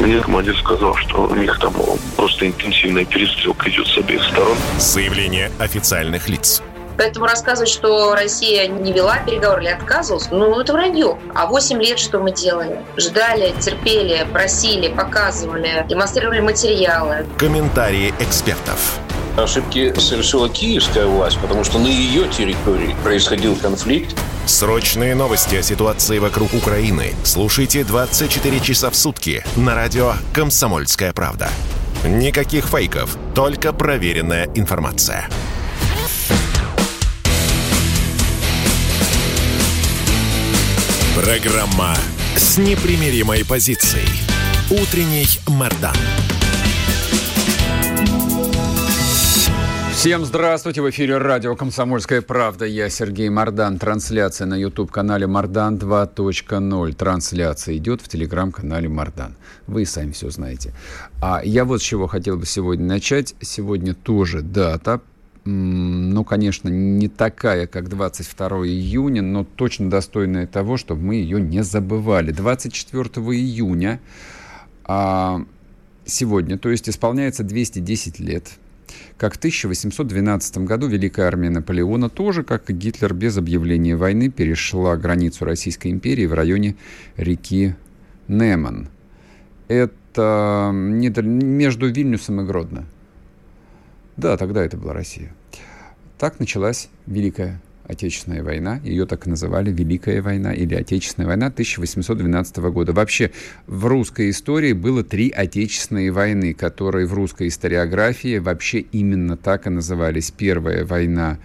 Мне командир сказал, что у них там просто интенсивная перестрелка идет с обеих сторон. Заявление официальных лиц. Поэтому рассказывать, что Россия не вела переговоры или отказывалась, это вранье. А 8 лет что мы делали? Ждали, терпели, просили, показывали, демонстрировали материалы. Комментарии экспертов. Ошибки совершила киевская власть, потому что на ее территории происходил конфликт. Срочные новости о ситуации вокруг Украины слушайте 24 часа в сутки на радио «Комсомольская правда». Никаких фейков, только проверенная информация. Программа с непримиримой позицией. Утренний Мардан. Всем здравствуйте! В эфире радио «Комсомольская правда». Я Сергей Мардан. Трансляция на YouTube-канале «Мардан 2.0». Трансляция идет в телеграм-канале «Мардан». Вы сами все знаете. А я вот с чего хотел бы сегодня начать. Сегодня тоже дата. Конечно, не такая, как 22 июня, но точно достойная того, чтобы мы ее не забывали. 24 июня сегодня, то есть исполняется 210 лет, как в 1812 году Великая армия Наполеона, тоже как и Гитлер, без объявления войны перешла границу Российской империи в районе реки Неман. Это между Вильнюсом и Гродно. Да, тогда это была Россия. Так началась Великая Отечественная война. Ее так и называли Великая война или Отечественная война 1812 года. Вообще в русской истории было 3 Отечественные войны, которые в русской историографии вообще именно так и назывались. Первая война,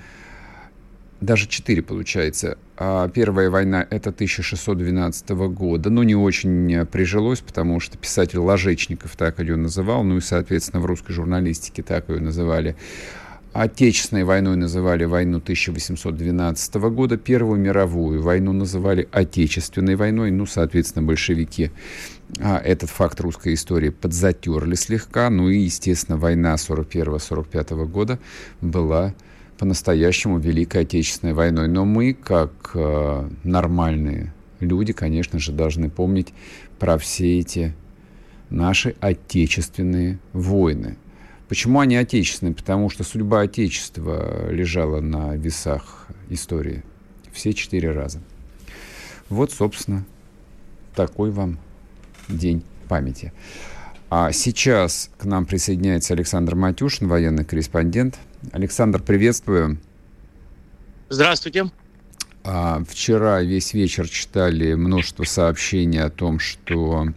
даже 4 получается. Первая война — это 1612 года, но не очень прижилось, потому что писатель Ложечников так ее называл, ну и, соответственно, в русской журналистике так ее называли. Отечественной войной называли войну 1812 года, Первую мировую войну называли Отечественной войной, соответственно, большевики этот факт русской истории подзатерли слегка, естественно, война 41-45 года была по-настоящему Великой Отечественной войной. Но мы, как нормальные люди, конечно же, должны помнить про все эти наши отечественные войны. Почему они отечественные? Потому что судьба Отечества лежала на весах истории все 4 раза. Вот, собственно, такой вам день памяти. А сейчас к нам присоединяется Александр Матюшин, военный корреспондент. Александр, приветствую. Здравствуйте. Вчера весь вечер читали множество сообщений о том, что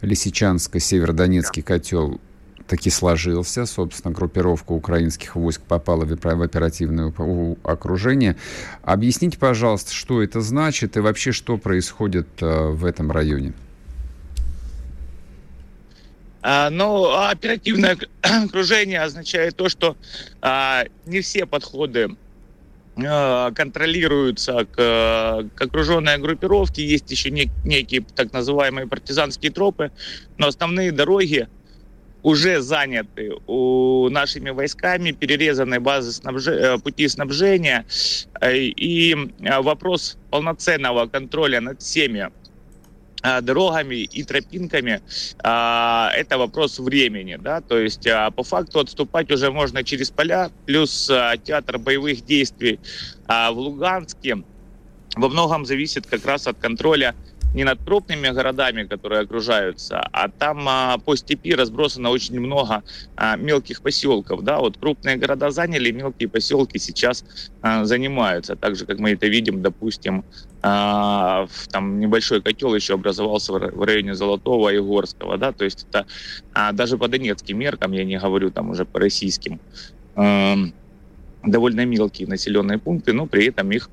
Лисичанско-Северодонецкий котел таки сложился. Собственно, группировка украинских войск попала в оперативное окружение. Объясните, пожалуйста, что это значит и вообще, что происходит в этом районе? Оперативное окружение означает то, что не все подходы контролируются к окруженной группировке. Есть еще некие так называемые партизанские тропы, но основные дороги уже заняты нашими войсками, перерезаны базы пути снабжения. И вопрос полноценного контроля над всеми дорогами и тропинками это вопрос времени, да, то есть по факту отступать уже можно через поля, плюс театр боевых действий в Луганске во многом зависит как раз от контроля не над крупными городами, которые окружаются, а там по степи разбросано очень много мелких поселков, да, вот крупные города заняли, мелкие поселки сейчас занимаются, так же, как мы это видим, допустим, там небольшой котел еще образовался в районе Золотого и Горского, да, то есть это даже по донецким меркам, я не говорю там уже по российским, довольно мелкие населенные пункты, но при этом их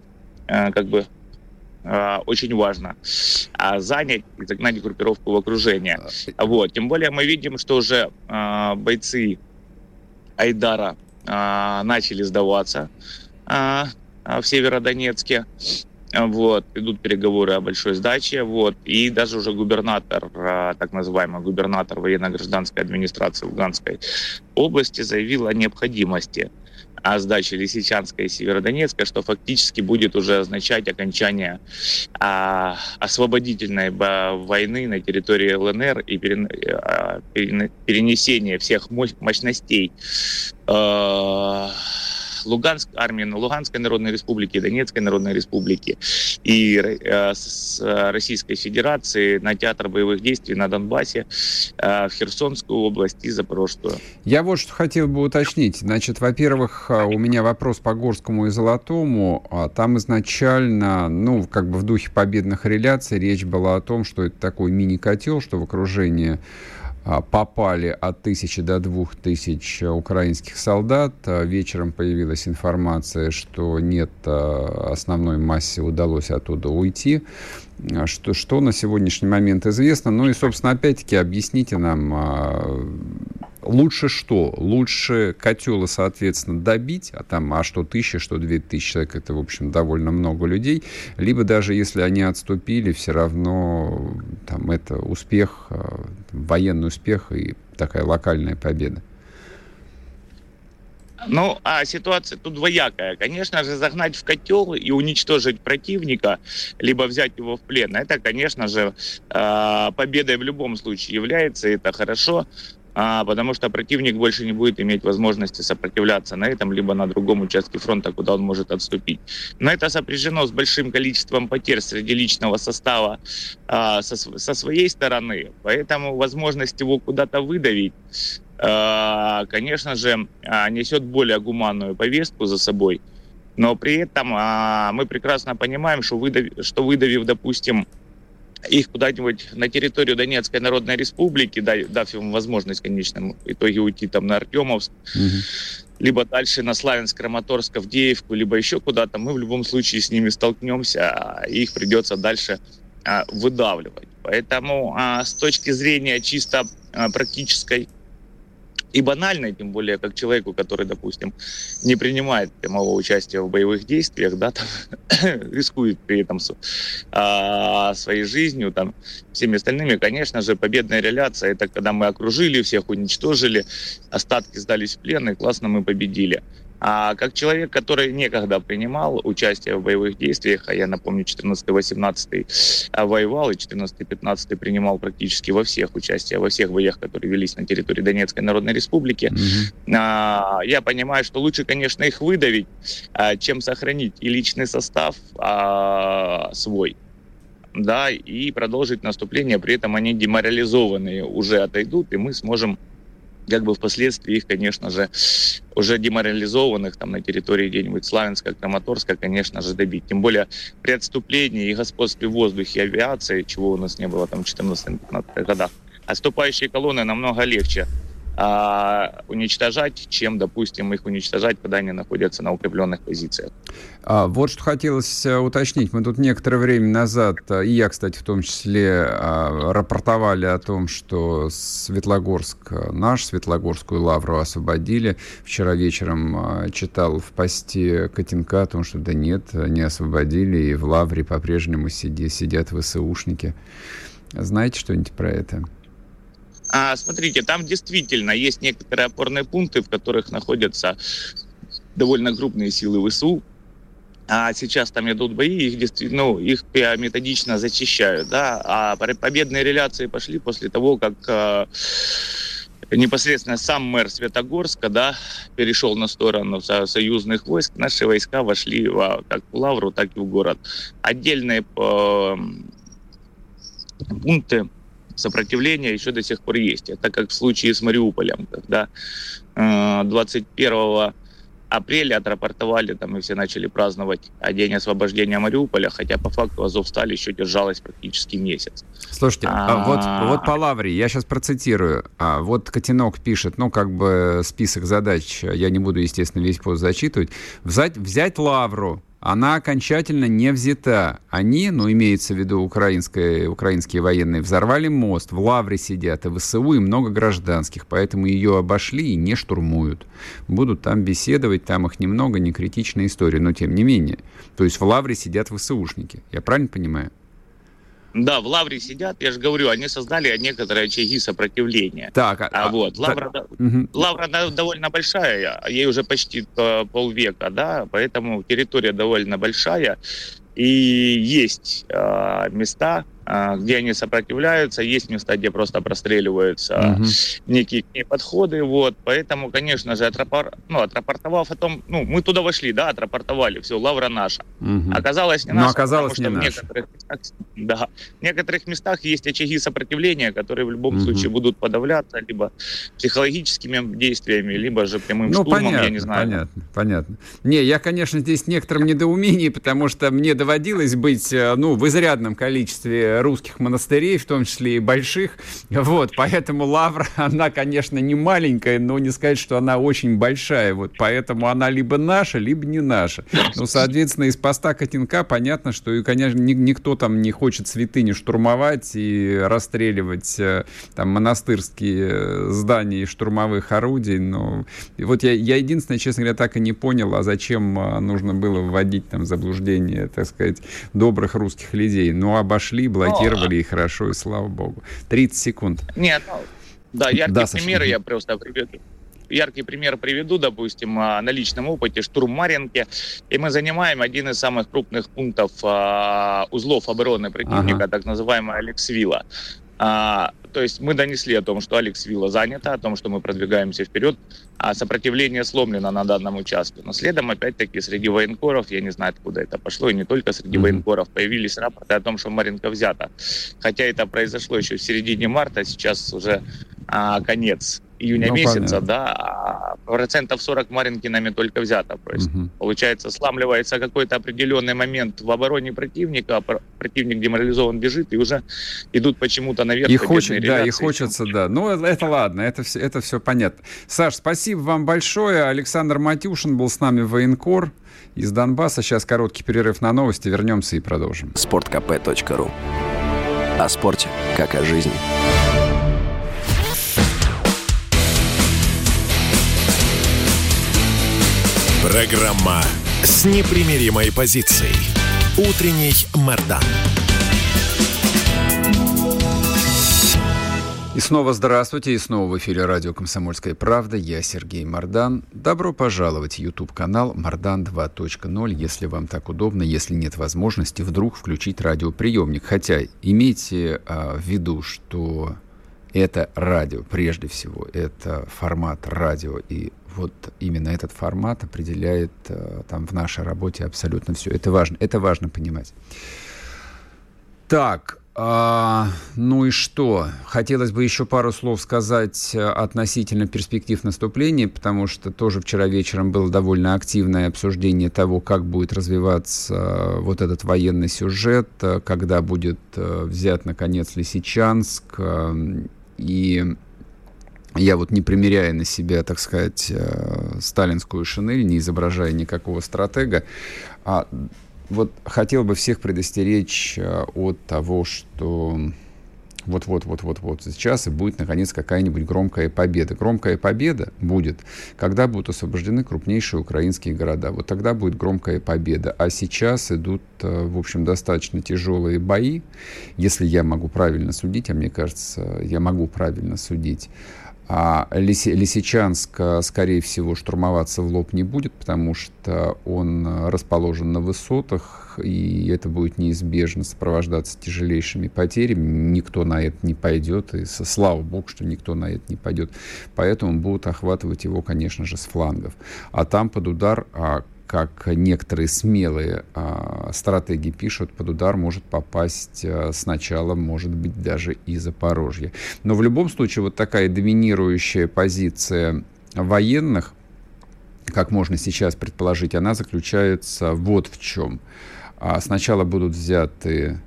очень важно занять и загнать группировку в окружение. Вот. Тем более мы видим, что уже бойцы Айдара начали сдаваться в Северодонецке. Вот, идут переговоры о большой сдаче, вот, и даже уже губернатор, так называемый губернатор военно-гражданской администрации Луганской области заявил о необходимости сдачи Лисичанска и Северодонецка, что фактически будет уже означать окончание освободительной войны на территории ЛНР и перенесение всех мощностей армии Луганской Народной Республики, Донецкой Народной Республики и Российской Федерации на театр боевых действий на Донбассе, в Херсонскую область и Запорожскую. Я вот что хотел бы уточнить. Значит, во-первых, у меня вопрос по Горскому и Золотому. Там изначально, ну, как бы в духе победных реляций речь была о том, что это такой мини-котел, что в окружении попали от 1000 до 2000 украинских солдат. Вечером появилась информация, что нет, основной массе удалось оттуда уйти. Что на сегодняшний момент известно? Ну и, собственно, опять-таки, объясните нам, лучше что? Лучше котелы, соответственно, добить, а что 1000, что 2000 человек, это, в общем, довольно много людей, либо даже если они отступили, все равно там это успех, военный успех и такая локальная победа. Ну, а ситуация тут двоякая. Конечно же, загнать в котел и уничтожить противника, либо взять его в плен, это, конечно же, победой в любом случае является, это хорошо, потому что противник больше не будет иметь возможности сопротивляться на этом, либо на другом участке фронта, куда он может отступить. Но это сопряжено с большим количеством потерь среди личного состава со своей стороны, поэтому возможность его куда-то выдавить, конечно же, несет более гуманную повестку за собой. Но при этом мы прекрасно понимаем, что выдавив, допустим, их куда-нибудь на территорию Донецкой Народной Республики, дав им возможность в конечном итоге уйти там на Артемовск, либо дальше на Славянск, Краматорск, Авдеевку, либо еще куда-то, мы в любом случае с ними столкнемся, и их придется дальше выдавливать. Поэтому с точки зрения чисто практической и банальной, тем более как человеку, который, допустим, не принимает прямого участия в боевых действиях, да, там, рискует при этом своей жизнью, там, всеми остальными, конечно же, победная реляция — это когда мы окружили, всех уничтожили, остатки сдались в плен, и классно, мы победили. А как человек, который некогда принимал участие в боевых действиях, а я напомню, 14-18 воевал, и 14-15 принимал практически во всех участие, во всех боях, которые велись на территории Донецкой Народной Республики, я понимаю, что лучше, конечно, их выдавить, чем сохранить и личный состав свой, да, и продолжить наступление, при этом они деморализованные уже отойдут, и мы сможем как бы впоследствии их, конечно же, уже деморализованных там на территории где-нибудь Славянска, Краматорска, конечно же, добить. Тем более при отступлении и господстве в воздухе авиации, чего у нас не было там в 14-15 годах, отступающие колонны намного легче уничтожать, чем, допустим, их уничтожать, когда они находятся на укрепленных позициях. Вот что хотелось уточнить. Мы тут некоторое время назад, и я, кстати, в том числе, рапортовали о том, что Светлогорск наш, Светлогорскую лавру освободили. Вчера вечером читал в посте Котенка о том, что да нет, не освободили, и в лавре по-прежнему сидят ВСУшники. Знаете что-нибудь про это? Смотрите, там действительно есть некоторые опорные пункты, в которых находятся довольно крупные силы ВСУ. А сейчас там идут бои, их методично зачищают. Да? А победные реляции пошли после того, как непосредственно сам мэр Светлогорска, да, перешел на сторону союзных войск. Наши войска вошли как в лавру, так и в город. Отдельные пункты сопротивление еще до сих пор есть, так как в случае с Мариуполем, когда 21 апреля отрапортовали, там и все начали праздновать День освобождения Мариуполя, хотя по факту Азовсталь еще держалась практически месяц. Слушайте, вот по лавре, я сейчас процитирую, вот Котенок пишет, ну как бы список задач, я не буду, естественно, весь пост зачитывать, взять лавру, она окончательно не взята. Они, ну, имеется в виду украинские военные, взорвали мост, в Лавре сидят, и ВСУ, и много гражданских, поэтому ее обошли и не штурмуют. Будут там беседовать, там их немного, не критичная история, но тем не менее. То есть в Лавре сидят ВСУшники, я правильно понимаю? Да, в Лавре сидят, я же говорю, они создали некоторые очаги сопротивления. Так, вот. Лавра довольно большая, ей уже почти полвека, да, поэтому территория довольно большая. И есть места, где они сопротивляются, есть места, где просто простреливаются некие подходы. Вот. Поэтому, конечно же, отрапортовав о том, ну, мы туда вошли, да, отрапортовали, все, Лавра наша. Оказалось, не наша. Но оказалось, потому, не наша. В некоторых местах есть очаги сопротивления, которые в любом случае будут подавляться либо психологическими действиями, либо же прямым штурмом, понятно, я не знаю. Понятно. Не, я, конечно, здесь в некотором недоумении, потому что мне доводилось быть, ну, в изрядном количестве русских монастырей, в том числе и больших. Вот, поэтому Лавра, она, конечно, не маленькая, но не сказать, что она очень большая. Вот, поэтому она либо наша, либо не наша. Ну, соответственно, из поста Котенка понятно, что, и, конечно, никто там не хочет святыню штурмовать и расстреливать там монастырские здания и штурмовых орудий. Но и вот я единственное, честно говоря, так и не понял, а зачем нужно было вводить там в заблуждение, так сказать, добрых русских людей. Но обошли, блокировали, и хорошо, и слава богу. 30 секунд. Нет, да, яркие примеры я просто приведу. Яркий пример приведу, допустим, на личном опыте, штурм Маринки. И мы занимаем один из самых крупных пунктов узлов обороны противника, так называемая Алексвилла. То есть мы донесли о том, что Алексвилла занята, о том, что мы продвигаемся вперед, а сопротивление сломлено на данном участке. Но следом, опять-таки, среди военкоров, я не знаю, откуда это пошло, и не только среди военкоров, появились рапорты о том, что Маринка взята. Хотя это произошло еще в середине марта, сейчас уже конец июня месяца, да, процентов 40 Маринки нами только взято. То есть, получается, сламливается какой-то определенный момент в обороне противника, противник деморализован, бежит, и уже идут почему-то наверх. И хочет, да, и хочется, да. Ну, это ладно, это все понятно. Саш, спасибо вам большое. Александр Матюшин был с нами, военкор из Донбасса. Сейчас короткий перерыв на новости, вернемся и продолжим. sportkp.ru. О спорте, как о жизни. Программа с непримиримой позицией. Утренний Мардан. И снова здравствуйте, и снова в эфире радио «Комсомольская правда». Я Сергей Мардан. Добро пожаловать в YouTube-канал «Мардан 2.0», если вам так удобно, если нет возможности вдруг включить радиоприемник. Хотя имейте в виду, что это радио, прежде всего, это формат радио, и вот именно этот формат определяет там в нашей работе абсолютно все. Это важно понимать. Так, ну и что? Хотелось бы еще пару слов сказать относительно перспектив наступления, потому что тоже вчера вечером было довольно активное обсуждение того, как будет развиваться вот этот военный сюжет, когда будет взят, наконец, Лисичанск, и... Я вот, не примеряя на себя, так сказать, сталинскую шинель, не изображая никакого стратега, вот хотел бы всех предостеречь от того, что вот сейчас и будет, наконец, какая-нибудь громкая победа. Громкая победа будет, когда будут освобождены крупнейшие украинские города. Вот тогда будет громкая победа. А сейчас идут, в общем, достаточно тяжелые бои, если я могу правильно судить, а мне кажется, я могу правильно судить. А Лисичанск, скорее всего, штурмоваться в лоб не будет, потому что он расположен на высотах, и это будет неизбежно сопровождаться тяжелейшими потерями. Никто на это не пойдет, и слава богу, что никто на это не пойдет. Поэтому будут охватывать его, конечно же, с флангов. А там под удар, как некоторые смелые стратеги пишут, под удар может попасть сначала, может быть, даже и Запорожье. Но в любом случае вот такая доминирующая позиция военных, как можно сейчас предположить, она заключается вот в чем. Сначала будут взяты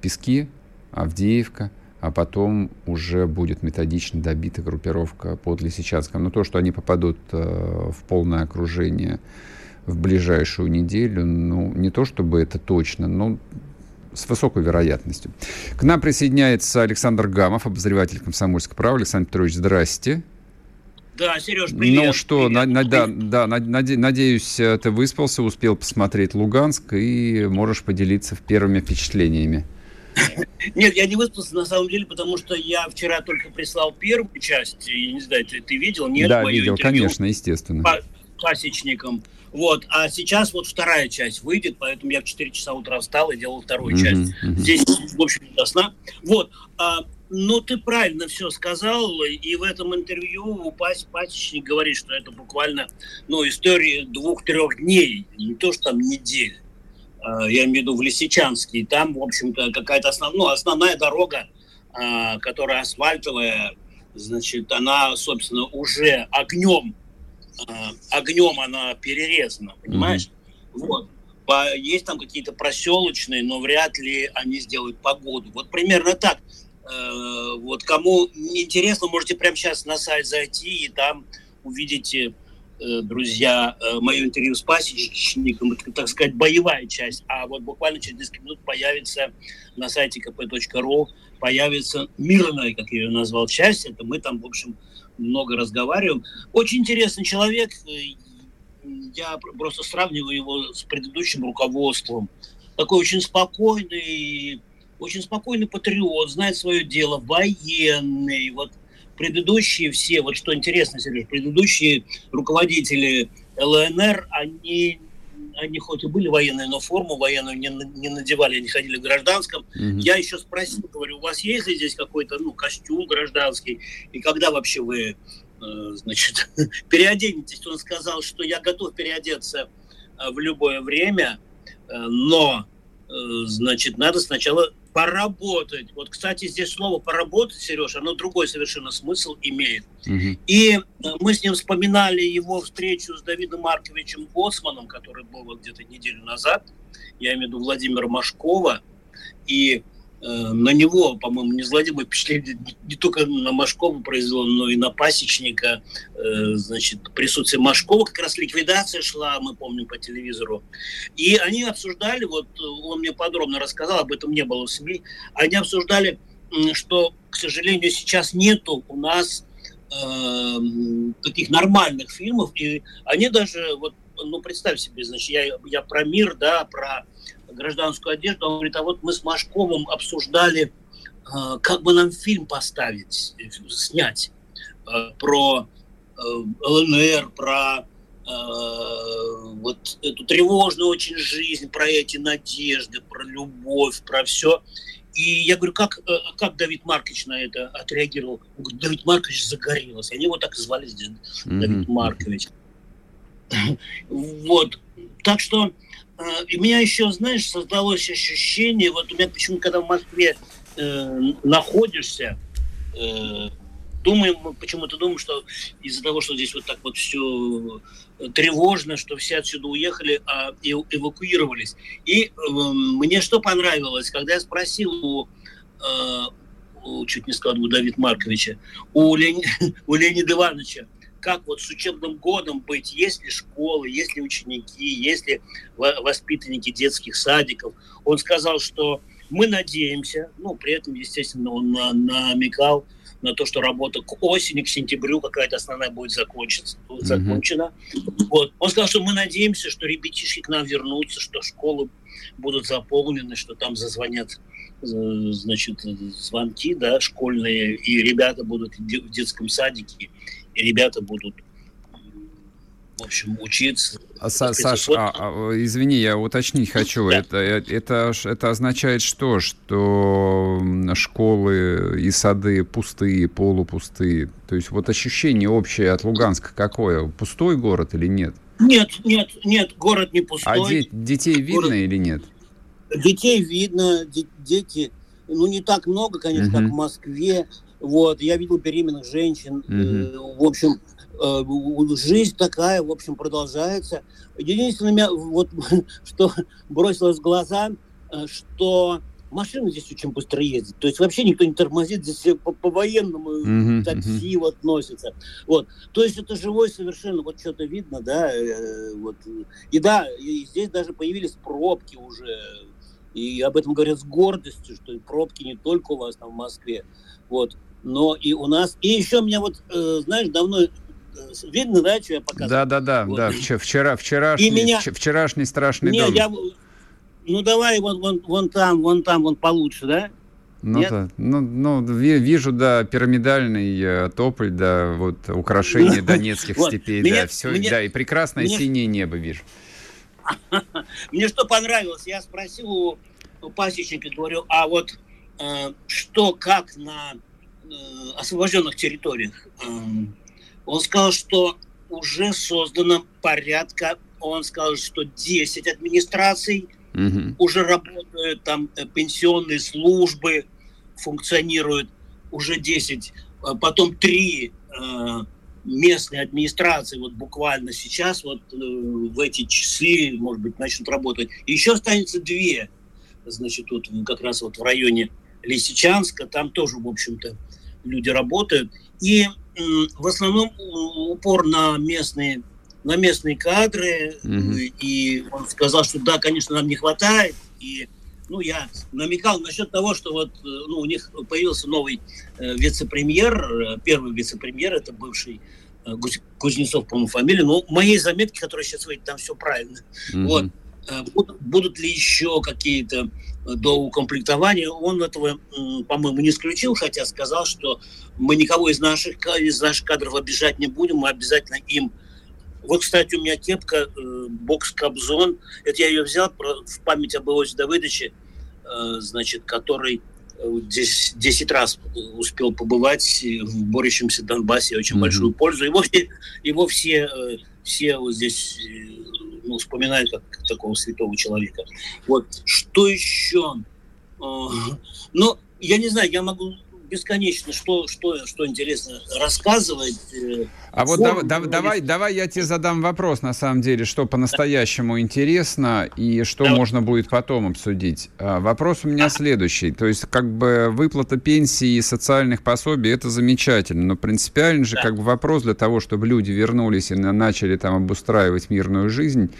Пески, Авдеевка, а потом уже будет методично добита группировка под Лисичанском. Но то, что они попадут в полное окружение в ближайшую неделю. Ну, не то чтобы это точно, но с высокой вероятностью. К нам присоединяется Александр Гамов, обозреватель «Комсомольской правды». Александр Петрович, здрасте. Да, Сереж, привет. Ну что, привет. Надеюсь, ты выспался, успел посмотреть Луганск и можешь поделиться первыми впечатлениями. Нет, я не выспался на самом деле, потому что я вчера только прислал первую часть. Я не знаю, ты видел? Нет, да, видел, конечно, естественно. Пасечником. Вот. А сейчас вот вторая часть выйдет, поэтому я в 4 часа утра встал и делал вторую часть. Здесь, в общем, до сна. Вот. Ну, ты правильно все сказал, и в этом интервью Пасечник говорит, что это буквально, ну, история 2-3 дней, не то что там недели. Я имею в виду в Лисичанске, и там, в общем-то, какая-то основная дорога, которая асфальтовая, значит, она, собственно, уже огнем она перерезана, понимаешь? Mm-hmm. Вот. Есть там какие-то проселочные, но вряд ли они сделают погоду. Вот примерно так. Вот кому интересно, можете прямо сейчас на сайт зайти, и там увидите, друзья, мое интервью с Пасечником, это, так сказать, боевая часть. А вот буквально через несколько минут появится на сайте kp.ru, появится мирная, как я ее назвал, часть. Это мы там, в общем, много разговариваем. Очень интересный человек. Я просто сравниваю его с предыдущим руководством. Такой очень спокойный патриот, знает свое дело, военный. Вот предыдущие все, вот что интересно, Сереж, предыдущие руководители ЛНР, они хоть и были военные, но форму военную не надевали, они ходили в гражданском. Mm-hmm. Я еще спросил, говорю, у вас есть ли здесь какой-то, ну, костюм гражданский, и когда вообще вы, значит, переоденетесь? Он сказал, что я готов переодеться в любое время, но, значит, надо сначала поработать. Вот, кстати, здесь слово «поработать», Сереж, оно другой совершенно смысл имеет. Угу. И мы с ним вспоминали его встречу с Давидом Марковичем Госманом, который был вот где-то неделю назад, я имею в виду Владимира Машкова, и на него, по-моему, неизгладимое впечатление не только на Машкова произвело, но и на Пасечника. Значит, присутствие Машкова, как раз ликвидация шла, мы помним, по телевизору. И они обсуждали, вот он мне подробно рассказал, об этом не было в СМИ, они обсуждали, что, к сожалению, сейчас нету у нас таких нормальных фильмов. И они даже, вот, ну, представь себе, значит, я про мир, да, про гражданскую одежду, он говорит, а вот мы с Машковым обсуждали, как бы нам фильм поставить, снять про ЛНР, про вот эту тревожную очень жизнь, про эти надежды, про любовь, про все. И я говорю, как Давид Маркович на это отреагировал? Он говорит, Давид Маркович загорелся. Они его так и звали здесь, Давид Маркович. Вот. Так что и у меня еще, знаешь, создалось ощущение, вот у меня почему, когда в Москве находишься, думаем, что из-за того, что здесь вот так вот все тревожно, что все отсюда уехали, эвакуировались. И мне что понравилось, когда я спросил у Давида Марковича, у Леонида Ивановича, как вот с учебным годом быть, есть ли школы, есть ли ученики, есть ли воспитанники детских садиков. Он сказал, что мы надеемся, ну, при этом, естественно, он намекал на то, что работа к осени, к сентябрю какая-то основная будет закончена. Mm-hmm. Вот. Он сказал, что мы надеемся, что ребятишки к нам вернутся, что школы будут заполнены, что там зазвонят, значит, звонки, да, школьные, и ребята будут в детском садике, и ребята будут, в общем, учиться. Саш, извини, я уточнить хочу. Да. Это означает что? Что школы и сады пустые, полупустые? То есть вот ощущение общее от Луганска какое? Пустой город или нет? Нет, город не пустой. А детей видно или нет? Детей видно, дети, ну, не так много, конечно, как в Москве. Вот, я видел беременных женщин, в общем, жизнь такая, в общем, продолжается. Единственное, вот, что бросилось в глаза, что машины здесь очень быстро ездят. То есть вообще никто не тормозит, здесь по-военному такси вот носится. Вот. То есть это живой совершенно, вот что-то видно, да. Вот. И да, и здесь даже появились пробки уже. И об этом говорят с гордостью, что пробки не только у вас там в Москве, вот, но и у нас. И еще меня вот, знаешь, давно... Видно, да, что я показываю? Да-да-да, вот. Да. Вчерашний страшный дом. Я... Ну давай вон там, получше, да? Вижу, да, пирамидальный тополь, да, вот украшение донецких степей, да, все, да, и прекрасное синее небо вижу. Мне что понравилось, я спросил у Пасечника, говорю, а вот что, как на освобожденных территориях? Он сказал, что уже создано порядка, он сказал, что 10 администраций уже работают, там пенсионные службы функционируют, уже 10, потом 3 местные администрации вот буквально сейчас, вот в эти часы, может быть, начнут работать. Еще останется 2, значит, вот как раз вот в районе Лисичанска, там тоже, в общем-то, люди работают. И в основном упор на местные кадры, и он сказал, что да, конечно, нам не хватает, и я намекал насчет того, что вот у них появился новый вице-премьер, первый вице-премьер, это бывший Кузнецов, по-моему, фамилия, но в моей заметке, которая сейчас выйдет, там все правильно. Вот. Будут ли еще какие-то доукомплектования? Он этого, по-моему, не исключил, хотя сказал, что мы никого из наших кадров обижать не будем, мы обязательно им... Вот, кстати, у меня кепка, бокс-кобзон, это я ее взял в память об Иосифе Давыдовиче, значит, который 10 раз успел побывать в борющемся Донбассе, очень большую пользу. Его все вот здесь вспоминают как такого святого человека. Вот. Что еще? Ну, я не знаю, я могу... бесконечно, что интересно рассказывать. А вот давай я тебе задам вопрос, на самом деле, что по-настоящему интересно и что можно будет потом обсудить. Вопрос у меня следующий. То есть, как бы, выплата пенсии и социальных пособий, это замечательно, но принципиально же, как бы, вопрос для того, чтобы люди вернулись и начали там обустраивать мирную жизнь,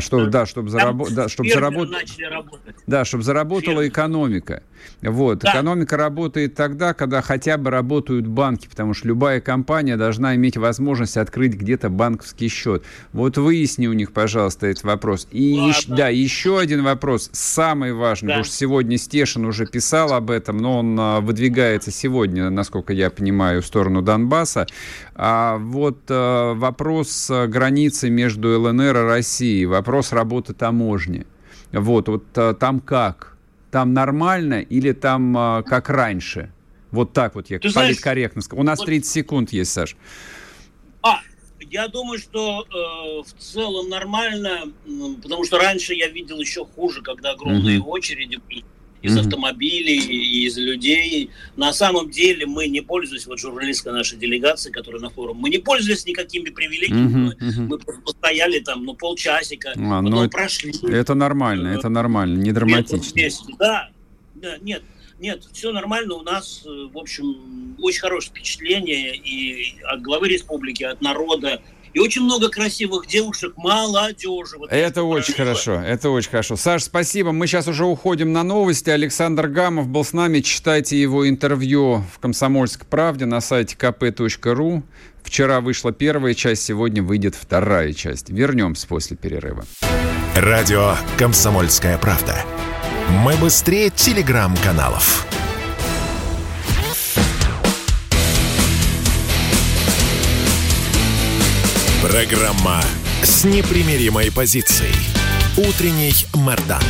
чтобы заработала экономика. Вот. Да. Экономика работает тогда, когда хотя бы работают банки, потому что любая компания должна иметь возможность открыть где-то банковский счет. Вот выясни у них, пожалуйста, этот вопрос. Еще один вопрос, самый важный, потому что сегодня Стешин уже писал об этом, но он выдвигается сегодня, насколько я понимаю, в сторону Донбасса. Вопрос границы между ЛНР и Россией, вопрос работы таможни. Там как? Там нормально или там как раньше? Вот так вот я политкорректно сказал. У нас 30 секунд есть, Саш. Я думаю, что в целом нормально, потому что раньше я видел еще хуже, когда огромные очереди из автомобилей и из людей. На самом деле мы не пользуясь, журналистка нашей делегации, которая на форум, мы не пользовались никакими привилегиями. Мы постояли там, полчасика, прошли. Это нормально, не драматично. Нет, все нормально. У нас, в общем, очень хорошее впечатление и от главы республики, от народа. И очень много красивых девушек, молодежи. Это очень хорошо. Саш, спасибо. Мы сейчас уже уходим на новости. Александр Гамов был с нами. Читайте его интервью в «Комсомольской правде» на сайте kp.ru. Вчера вышла первая часть, сегодня выйдет вторая часть. Вернемся после перерыва. Радио «Комсомольская правда». Мы быстрее телеграм-каналов. Программа с непримиримой позицией. Утренний Мардан.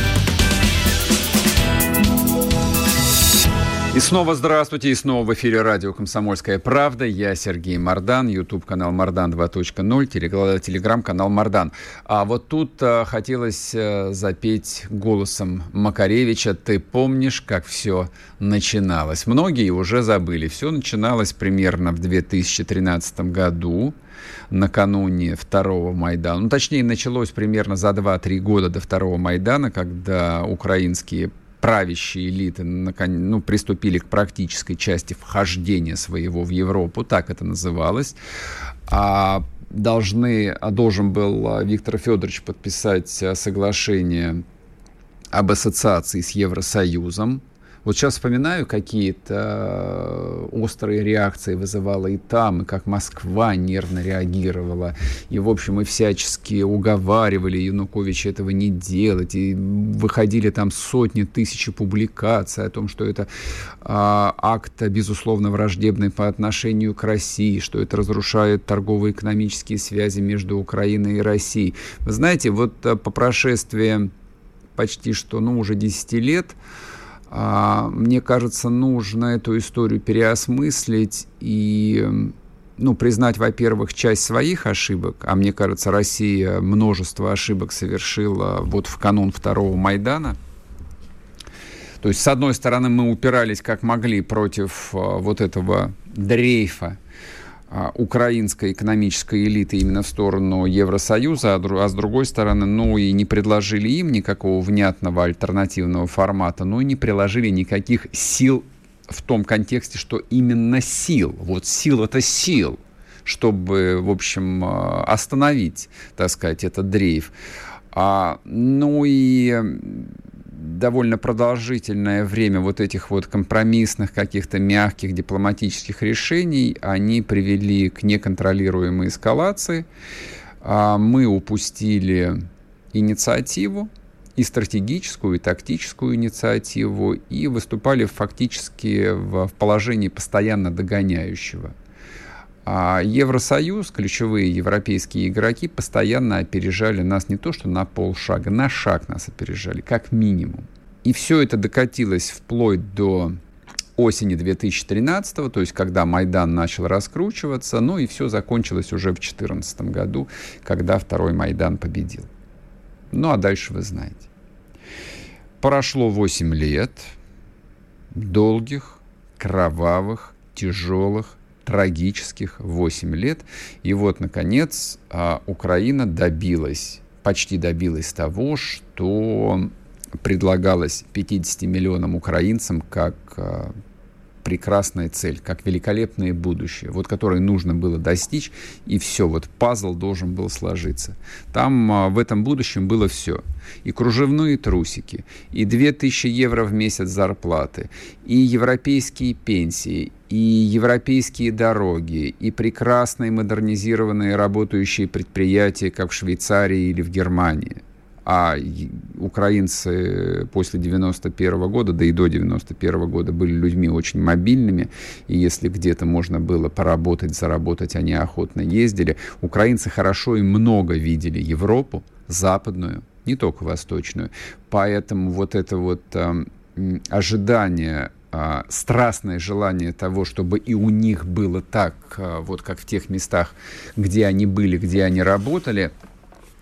И снова здравствуйте, и снова в эфире радио «Комсомольская правда». Я Сергей Мардан, YouTube-канал «Мардан 2.0», телеграм-канал «Мардан». А вот тут хотелось запеть голосом Макаревича «Ты помнишь, как все начиналось?» Многие уже забыли. Все начиналось примерно в 2013 году. Накануне второго Майдана, началось примерно за 2-3 года до второго Майдана, когда украинские правящие элиты приступили к практической части вхождения своего в Европу, так это называлось. Должен был Виктор Федорович подписать соглашение об ассоциации с Евросоюзом. Вот сейчас вспоминаю, какие-то острые реакции вызывала и там, и как Москва нервно реагировала. И, в общем, и всячески уговаривали Януковича этого не делать. И выходили там сотни тысяч публикаций о том, что это акт, безусловно, враждебный по отношению к России, что это разрушает торгово-экономические связи между Украиной и Россией. Вы знаете, вот по прошествии почти что, уже 10 лет, мне кажется, нужно эту историю переосмыслить и, признать, во-первых, часть своих ошибок, а мне кажется, Россия множество ошибок совершила вот в канун второго Майдана. То есть, с одной стороны, мы упирались как могли против вот этого дрейфа украинской экономической элиты именно в сторону Евросоюза, а с другой стороны, и не предложили им никакого внятного альтернативного формата, и не приложили никаких сил в том контексте, что именно сил, чтобы, в общем, остановить, этот дрейф. Довольно продолжительное время вот этих вот компромиссных каких-то мягких дипломатических решений, они привели к неконтролируемой эскалации. Мы упустили инициативу, и стратегическую, и тактическую инициативу, и выступали фактически в положении постоянно догоняющего. А Евросоюз, ключевые европейские игроки постоянно опережали нас не то что на полшага, на шаг нас опережали, как минимум. И все это докатилось вплоть до осени 2013-го, то есть когда Майдан начал раскручиваться, и все закончилось уже в 2014 году, когда второй Майдан победил. А дальше вы знаете. Прошло 8 лет долгих, кровавых, тяжелых, трагических 8 лет. И вот, наконец, Украина почти добилась того, что предлагалось 50 миллионам украинцам как прекрасная цель, как великолепное будущее, которое нужно было достичь, и все, пазл должен был сложиться. Там в этом будущем было все. И кружевные трусики, и 2000 евро в месяц зарплаты, и европейские пенсии, и европейские дороги, и прекрасные модернизированные работающие предприятия, как в Швейцарии или в Германии. А украинцы после 91 года, да и до 91 года, были людьми очень мобильными, и если где-то можно было поработать, заработать, они охотно ездили. Украинцы хорошо и много видели Европу, западную, не только восточную. Поэтому ожидание, страстное желание того, чтобы и у них было так, как в тех местах, где они были, где они работали,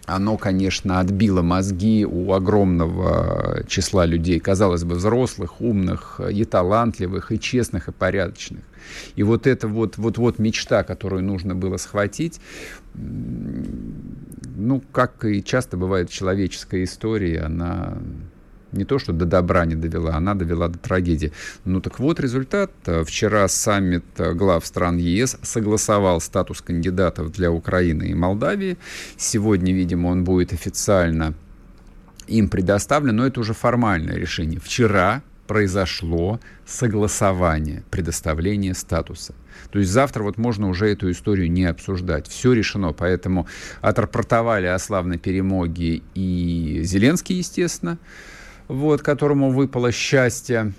оно, конечно, отбило мозги у огромного числа людей, казалось бы, взрослых, умных, и талантливых, и честных, и порядочных. И эта мечта, которую нужно было схватить, как и часто бывает в человеческой истории, она не то что до добра не довела, она довела до трагедии. Результат. Вчера саммит глав стран ЕС согласовал статус кандидатов для Украины и Молдавии. Сегодня, видимо, он будет официально им предоставлен, но это уже формальное решение. Вчера произошло согласование предоставления статуса. То есть завтра можно уже эту историю не обсуждать. Все решено, поэтому отрапортовали о славной перемоге и Зеленский, естественно, которому выпало счастье,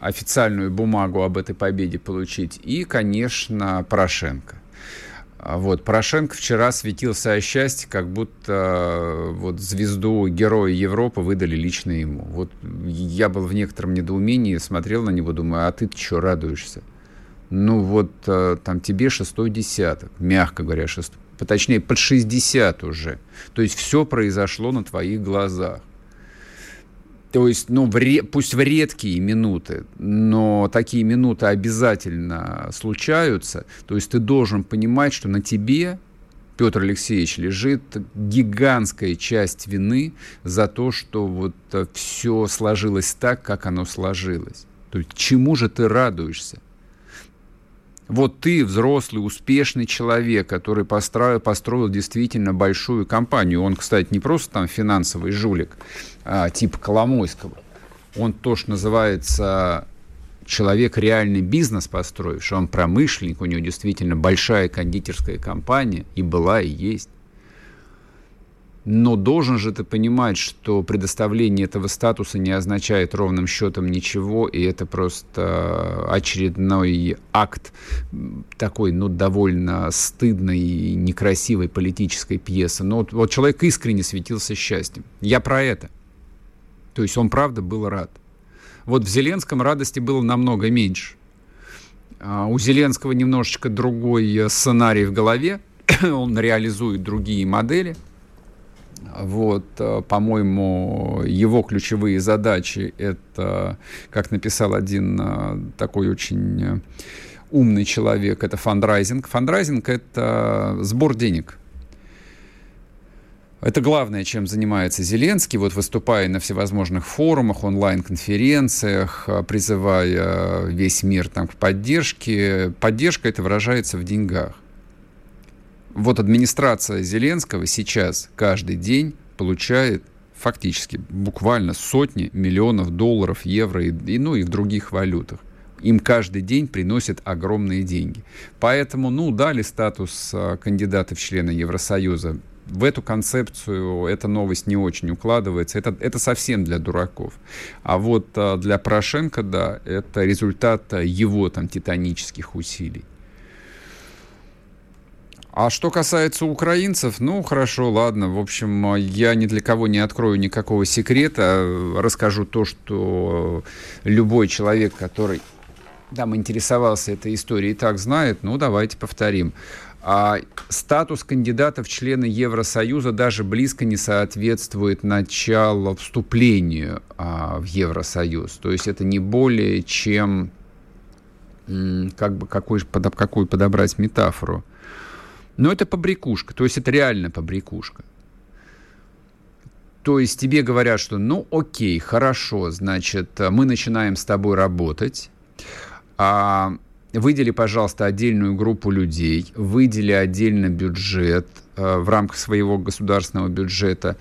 официальную бумагу об этой победе получить, и, конечно, Порошенко. Порошенко вчера светился о счастье, как будто звезду Героя Европы выдали лично ему. Я был в некотором недоумении, смотрел на него, думаю, а ты-то что радуешься? Тебе 6-й десяток, мягко говоря, 6-й. Точнее, под 60 уже. То есть все произошло на твоих глазах. То есть, пусть в редкие минуты, но такие минуты обязательно случаются. То есть ты должен понимать, что на тебе Петр Алексеевич, лежит гигантская часть вины за то, что вот все сложилось так, как оно сложилось. То есть чему же ты радуешься? Вот ты взрослый, успешный человек, который построил действительно большую компанию. Он, кстати, не просто там финансовый жулик, типа Коломойского. Он то, что называется... человек реальный бизнес построивший, он промышленник, у него действительно большая кондитерская компания, и была, и есть. Но должен же ты понимать, что предоставление этого статуса не означает ровным счетом ничего, и это просто очередной акт такой, ну, довольно стыдной и некрасивой политической пьесы. Но вот человек искренне светился счастьем. Я про это. То есть он, правда, был рад. Вот в Зеленском радости было намного меньше. У Зеленского немножечко другой сценарий в голове. Он реализует другие модели. Вот, по-моему, его ключевые задачи – это, как написал один такой очень умный человек, это фандрайзинг. Фандрайзинг – это сбор денег. Это главное, чем занимается Зеленский, вот выступая на всевозможных форумах, онлайн-конференциях, призывая весь мир там, к поддержке. Поддержка это выражается в деньгах. Вот администрация Зеленского сейчас каждый день получает фактически буквально сотни миллионов долларов, евро и, ну, и в других валютах. Им каждый день приносят огромные деньги. Поэтому, ну, дали статус кандидата в члены Евросоюза. В эту концепцию эта новость не очень укладывается. Это совсем для дураков. А вот для Порошенко, да, это результат его там титанических усилий. А что касается украинцев, ну, хорошо, ладно. В общем, я ни для кого не открою никакого секрета. Расскажу то, что любой человек, который там интересовался этой историей, и так знает. Ну, давайте повторим. А статус кандидата в члены Евросоюза даже близко не соответствует началу вступлению в Евросоюз. То есть это не более чем, как бы, какую подобрать метафору. Но это побрякушка, то есть это реально побрякушка. То есть тебе говорят, что ну окей, хорошо, значит, мы начинаем с тобой работать, выдели, пожалуйста, отдельную группу людей, выдели отдельно бюджет в рамках своего государственного бюджета,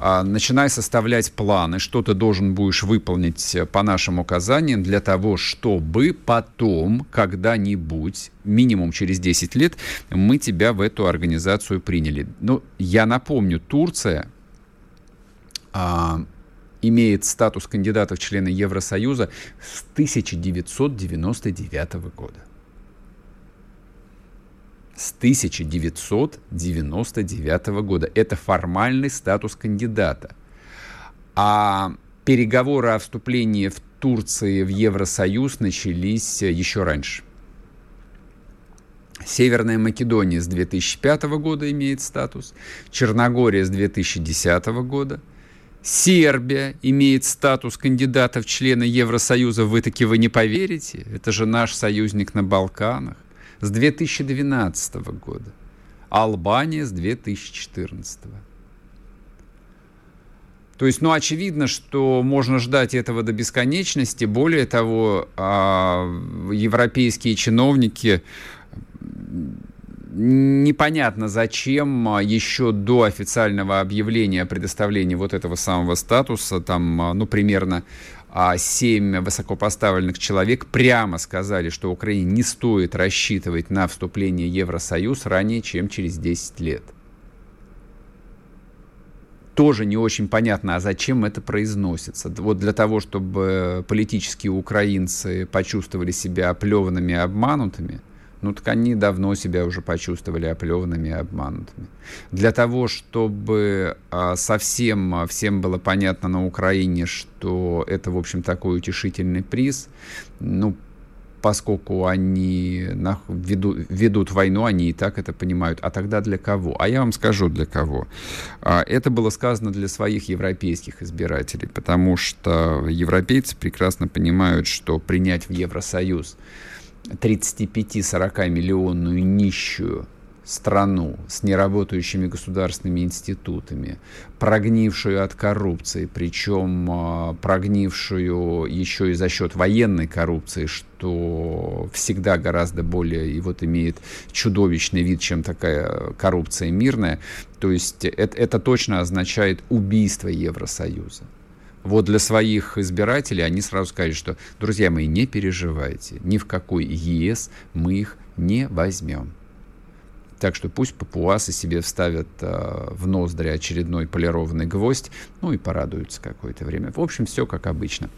начинай составлять планы, что ты должен будешь выполнить по нашим указаниям для того, чтобы потом, когда-нибудь, минимум через 10 лет, мы тебя в эту организацию приняли. Ну, я напомню, Турция имеет статус кандидата в члены Евросоюза с 1999 года. С 1999 года. Это формальный статус кандидата. А переговоры о вступлении в Турции в Евросоюз начались еще раньше. Северная Македония с 2005 года имеет статус. Черногория с 2010 года. Сербия имеет статус кандидата в члены Евросоюза, вы не поверите, это же наш союзник на Балканах, с 2012 года, Албания с 2014. То есть, ну, очевидно, что можно ждать этого до бесконечности, более того, европейские чиновники... Непонятно, зачем еще до официального объявления о предоставлении вот этого самого статуса, там, ну, примерно 7 высокопоставленных человек прямо сказали, что Украине не стоит рассчитывать на вступление в Евросоюз ранее, чем через 10 лет. Тоже не очень понятно, а зачем это произносится. Вот для того, чтобы политические украинцы почувствовали себя оплеванными и обманутыми. Ну, так они давно себя уже почувствовали оплеванными и обманутыми. Для того, чтобы совсем всем было понятно на Украине, что это, в общем, такой утешительный приз, ну, поскольку они ведут войну, они и так это понимают. А тогда для кого? А я вам скажу, для кого. Это было сказано для своих европейских избирателей, потому что европейцы прекрасно понимают, что принять в Евросоюз 35-40-миллионную нищую страну с неработающими государственными институтами, прогнившую от коррупции, причем прогнившую еще и за счет военной коррупции, что всегда гораздо более и вот имеет чудовищный вид, чем такая коррупция мирная. То есть это точно означает убийство Евросоюза. Вот для своих избирателей они сразу скажут, что, друзья мои, не переживайте, ни в какой ЕС мы их не возьмем. Так что пусть папуасы себе вставят в ноздри очередной полированный гвоздь, ну и порадуются какое-то время. В общем, все как обычно.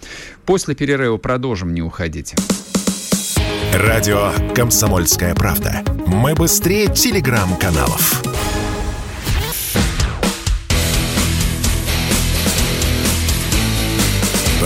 После перерыва продолжим, не уходите. Радио «Комсомольская правда». Мы быстрее телеграм-каналов.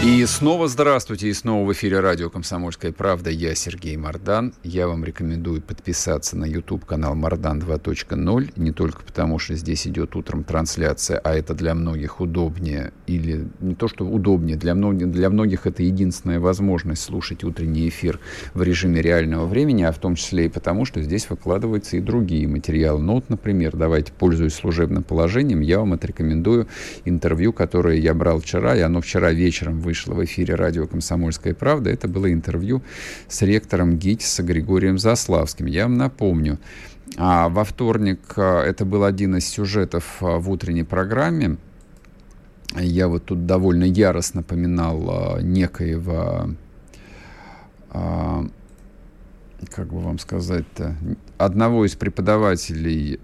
И снова здравствуйте, и снова в эфире радио «Комсомольская правда». Я Сергей Мардан. Я вам рекомендую подписаться на YouTube-канал «Мардан 2.0». Не только потому, что здесь идет утром трансляция, а это для многих удобнее. Или не то, что удобнее, для многих это единственная возможность слушать утренний эфир в режиме реального времени, а в том числе и потому, что здесь выкладываются и другие материалы. Ну вот, например, давайте, пользуясь служебным положением, я вам отрекомендую интервью, которое я брал вчера, и оно вчера вечером вышло в эфире радио «Комсомольская правда». Это было интервью с ректором ГИТИСа Григорием Заславским. Я вам напомню, во вторник это был один из сюжетов в утренней программе. Я вот тут довольно яростно поминал некоего, как бы вам сказать-то, одного из преподавателей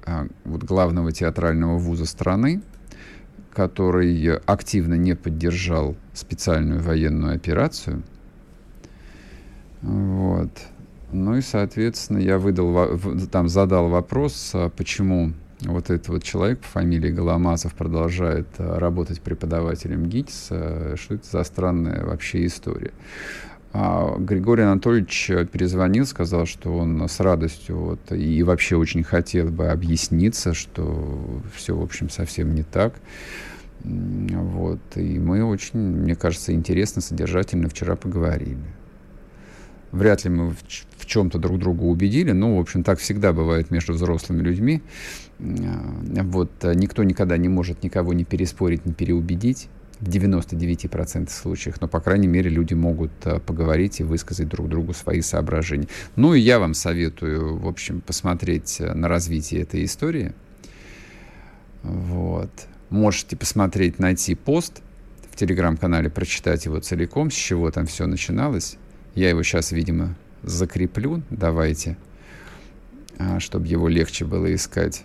вот главного театрального вуза страны, который активно не поддержал специальную военную операцию. Вот. Ну и, соответственно, я задал вопрос, почему вот этот вот человек по фамилии Голомазов продолжает работать преподавателем ГИТИСа, что это за странная вообще история. Григорий Анатольевич перезвонил, сказал, что он с радостью вот, и вообще очень хотел бы объясниться, что все, в общем, совсем не так. Вот. И мы очень, мне кажется, интересно, содержательно вчера поговорили. Вряд ли мы в чем-то друг друга убедили, но, в общем, так всегда бывает между взрослыми людьми. Вот. Никто никогда не может никого не переспорить, не переубедить. В 99% случаев, но, по крайней мере, люди могут поговорить и высказать друг другу свои соображения. Ну и я вам советую, в общем, посмотреть на развитие этой истории. Вот. Можете посмотреть, найти пост в телеграм-канале, прочитать его целиком, с чего там все начиналось. Я его сейчас, видимо, закреплю, давайте, чтобы его легче было искать.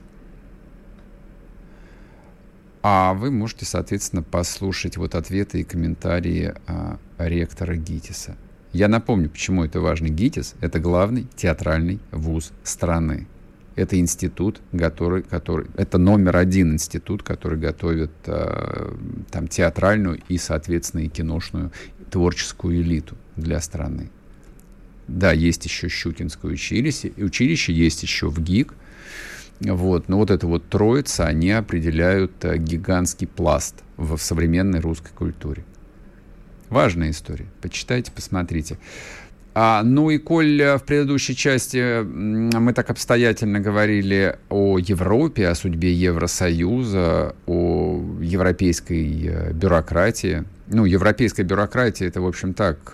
А вы можете, соответственно, послушать вот ответы и комментарии ректора ГИТИСа. Я напомню, почему это важно. ГИТИС — это главный театральный вуз страны. Это институт, который это номер один институт, который готовит там театральную и, соответственно, и киношную творческую элиту для страны. Да, есть еще Щукинское училище, есть еще ВГИК. Вот, но вот эта вот троица, они определяют гигантский пласт в современной русской культуре. Важная история. Почитайте, посмотрите. Ну и коль в предыдущей части мы так обстоятельно говорили о Европе, о судьбе Евросоюза, о европейской бюрократии. Ну, европейская бюрократия — это, в общем, так,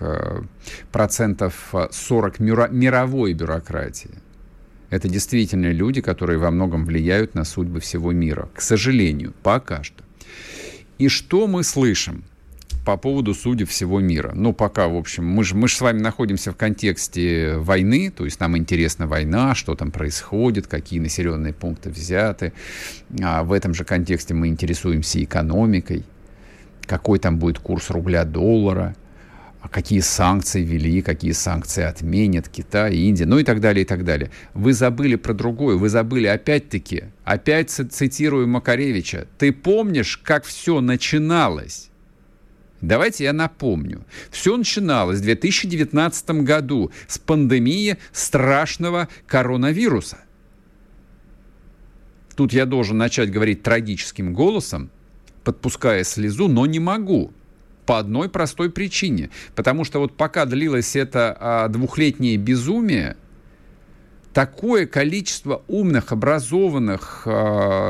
40% мировой бюрократии. Это действительно люди, которые во многом влияют на судьбы всего мира. К сожалению, пока что. И что мы слышим по поводу судеб всего мира? Ну, пока, в общем, мы же с вами находимся в контексте войны. То есть нам интересна война, что там происходит, какие населенные пункты взяты. А в этом же контексте мы интересуемся экономикой. Какой там будет курс рубля-доллара. Какие санкции ввели, какие санкции отменят Китай, Индия, ну и так далее, и так далее. Вы забыли про другое, вы забыли опять цитирую Макаревича. Ты помнишь, как все начиналось? Давайте я напомню. Все начиналось в 2019 году с пандемии страшного коронавируса. Тут я должен начать говорить трагическим голосом, подпуская слезу, но не могу. по одной простой причине. Потому что вот пока длилось это двухлетнее безумие, такое количество умных, образованных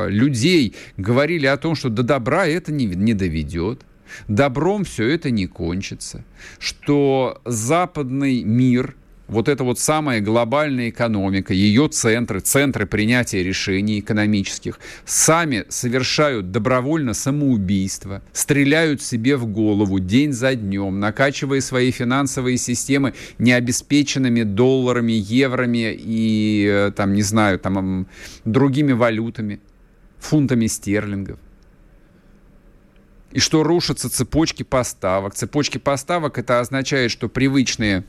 людей говорили о том, что до добра это не доведет, добром все это не кончится, что западный мир, вот эта вот самая глобальная экономика, ее центры, центры принятия решений экономических, сами совершают добровольно самоубийство, стреляют себе в голову день за днем, накачивая свои финансовые системы необеспеченными долларами, еврами и, там, не знаю, там, другими валютами, фунтами стерлингов. И что рушатся цепочки поставок. Цепочки поставок — это означает, что привычные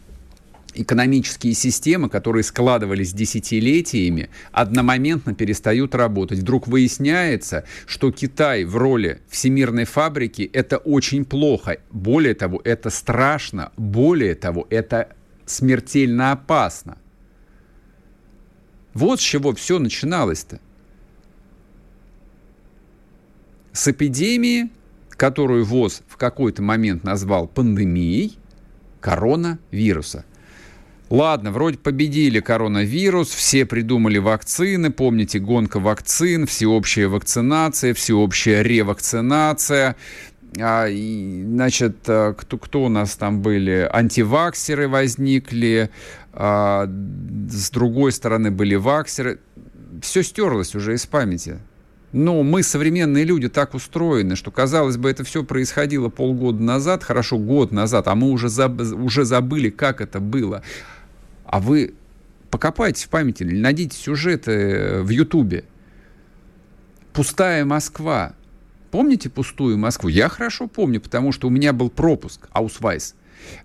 экономические системы, которые складывались десятилетиями, одномоментно перестают работать. Вдруг выясняется, что Китай в роли всемирной фабрики — это очень плохо. Более того, это страшно. Более того, это смертельно опасно. Вот с чего все начиналось-то. С эпидемии, которую ВОЗ в какой-то момент назвал пандемией коронавируса. Ладно, вроде победили коронавирус, все придумали вакцины, помните, гонка вакцин, всеобщая вакцинация, всеобщая ревакцинация, значит, кто у нас там были, антиваксеры возникли, с другой стороны были ваксеры, все стерлось уже из памяти. Но мы, современные люди, так устроены, что, казалось бы, это все происходило полгода назад, хорошо, год назад, а мы уже забыли, как это было. А вы покопайте в памяти, найдите сюжеты в Ютубе. «Пустая Москва». Помните «Пустую Москву»? Я хорошо помню, потому что у меня был пропуск, аусвайс.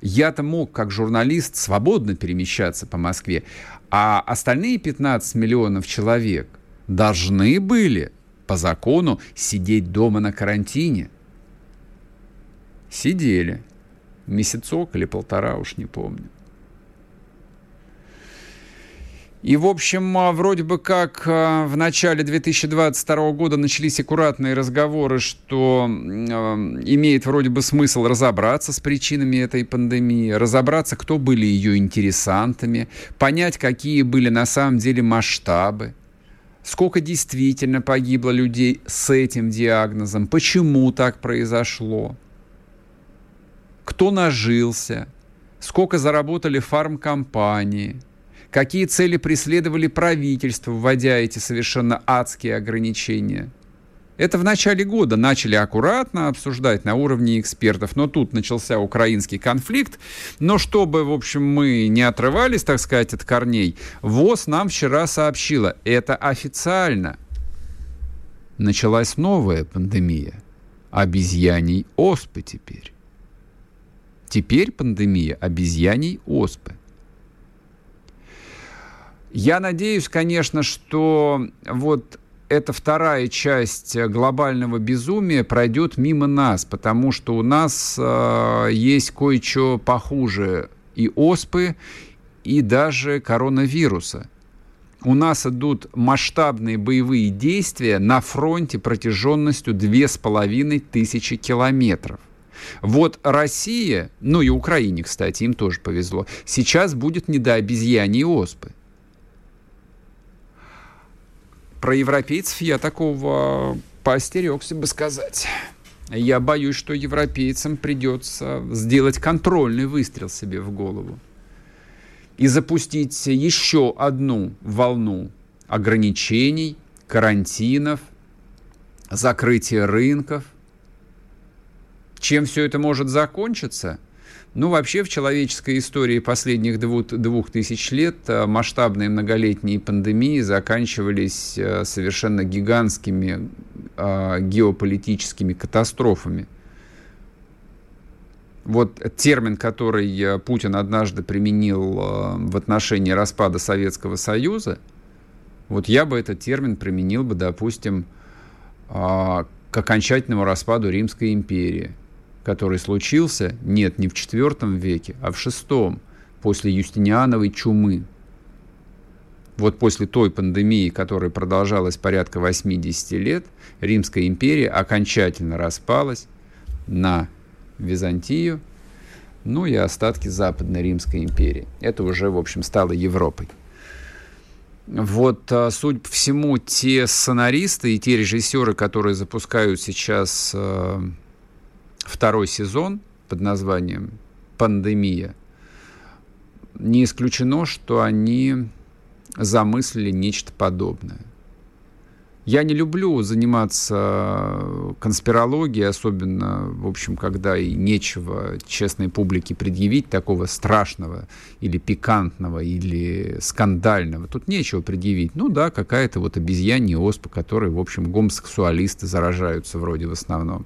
Я-то мог, как журналист, свободно перемещаться по Москве. А остальные 15 миллионов человек должны были по закону сидеть дома на карантине. Сидели. Месяцок или полтора, уж не помню. И, в общем, вроде бы как в начале 2022 года начались аккуратные разговоры, что имеет вроде бы смысл разобраться с причинами этой пандемии, разобраться, кто были ее интересантами, понять, какие были на самом деле масштабы. Сколько действительно погибло людей с этим диагнозом? Почему так произошло? Кто нажился? Сколько заработали фармкомпании? Какие цели преследовали правительство, вводя эти совершенно адские ограничения? Это в начале года начали аккуратно обсуждать на уровне экспертов. Но тут начался украинский конфликт. Но чтобы, в общем, мы не отрывались, так сказать, от корней, ВОЗ нам вчера сообщила, это официально. Началась новая пандемия. Обезьяний оспы теперь. Теперь пандемия обезьяний оспы. Я надеюсь, конечно, что вот эта вторая часть глобального безумия пройдет мимо нас, потому что у нас есть кое-что похуже и оспы, и даже коронавируса. У нас идут масштабные боевые действия на фронте протяженностью 2500 километров. Вот Россия, ну и Украине, кстати, им тоже повезло, сейчас будет не до обезьяньей оспы. Про европейцев я такого поостерегся бы сказать. Я боюсь, что европейцам придется сделать контрольный выстрел себе в голову и запустить еще одну волну ограничений, карантинов, закрытия рынков. Чем все это может закончиться? Ну, вообще, в человеческой истории последних 2000 лет масштабные многолетние пандемии заканчивались совершенно гигантскими геополитическими катастрофами. Вот термин, который Путин однажды применил в отношении распада Советского Союза, вот я бы этот термин применил бы, допустим, к окончательному распаду Римской империи, который случился, нет, не в IV веке, а в VI, после Юстиниановой чумы. Вот после той пандемии, которая продолжалась порядка 80 лет, Римская империя окончательно распалась на Византию, ну и остатки Западной Римской империи. Это уже, в общем, стало Европой. Вот, судя по всему, те сценаристы и те режиссеры, которые запускают сейчас второй сезон под названием «Пандемия», не исключено, что они замыслили нечто подобное. Я не люблю заниматься конспирологией, особенно, в общем, когда и нечего честной публике предъявить такого страшного или пикантного, или скандального. Тут нечего предъявить. Ну да, какая-то вот обезьянья оспа, которой, в общем, гомосексуалисты заражаются вроде в основном.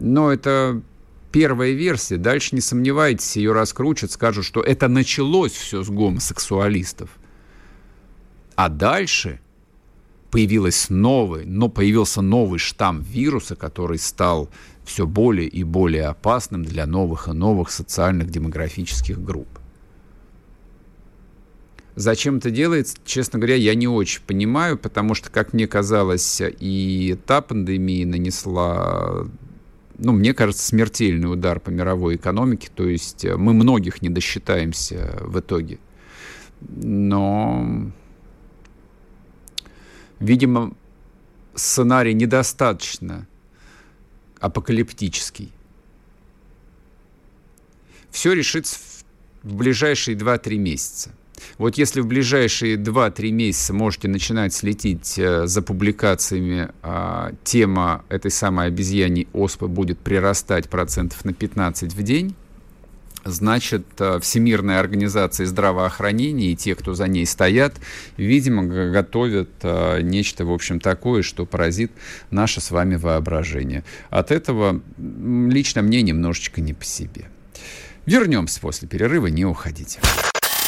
Но это первая версия. Дальше не сомневайтесь, ее раскрутят, скажут, что это началось все с гомосексуалистов. А дальше появился новый штамм вируса, который стал все более и более опасным для новых и новых социальных демографических групп. Зачем это делается, честно говоря, я не очень понимаю, потому что, как мне казалось, и та пандемия нанесла, мне кажется, смертельный удар по мировой экономике, то есть мы многих не досчитаемся в итоге. Но, видимо, сценарий недостаточно апокалиптический. Все решится в ближайшие 2-3 месяца. Вот если в ближайшие 2-3 месяца можете начинать следить за публикациями, тема этой самой обезьяньей оспы будет прирастать 15% в день, значит, Всемирная организация здравоохранения и те, кто за ней стоят, видимо, готовят нечто, в общем, такое, что поразит наше с вами воображение. От этого лично мне немножечко не по себе. Вернемся после перерыва, не уходите.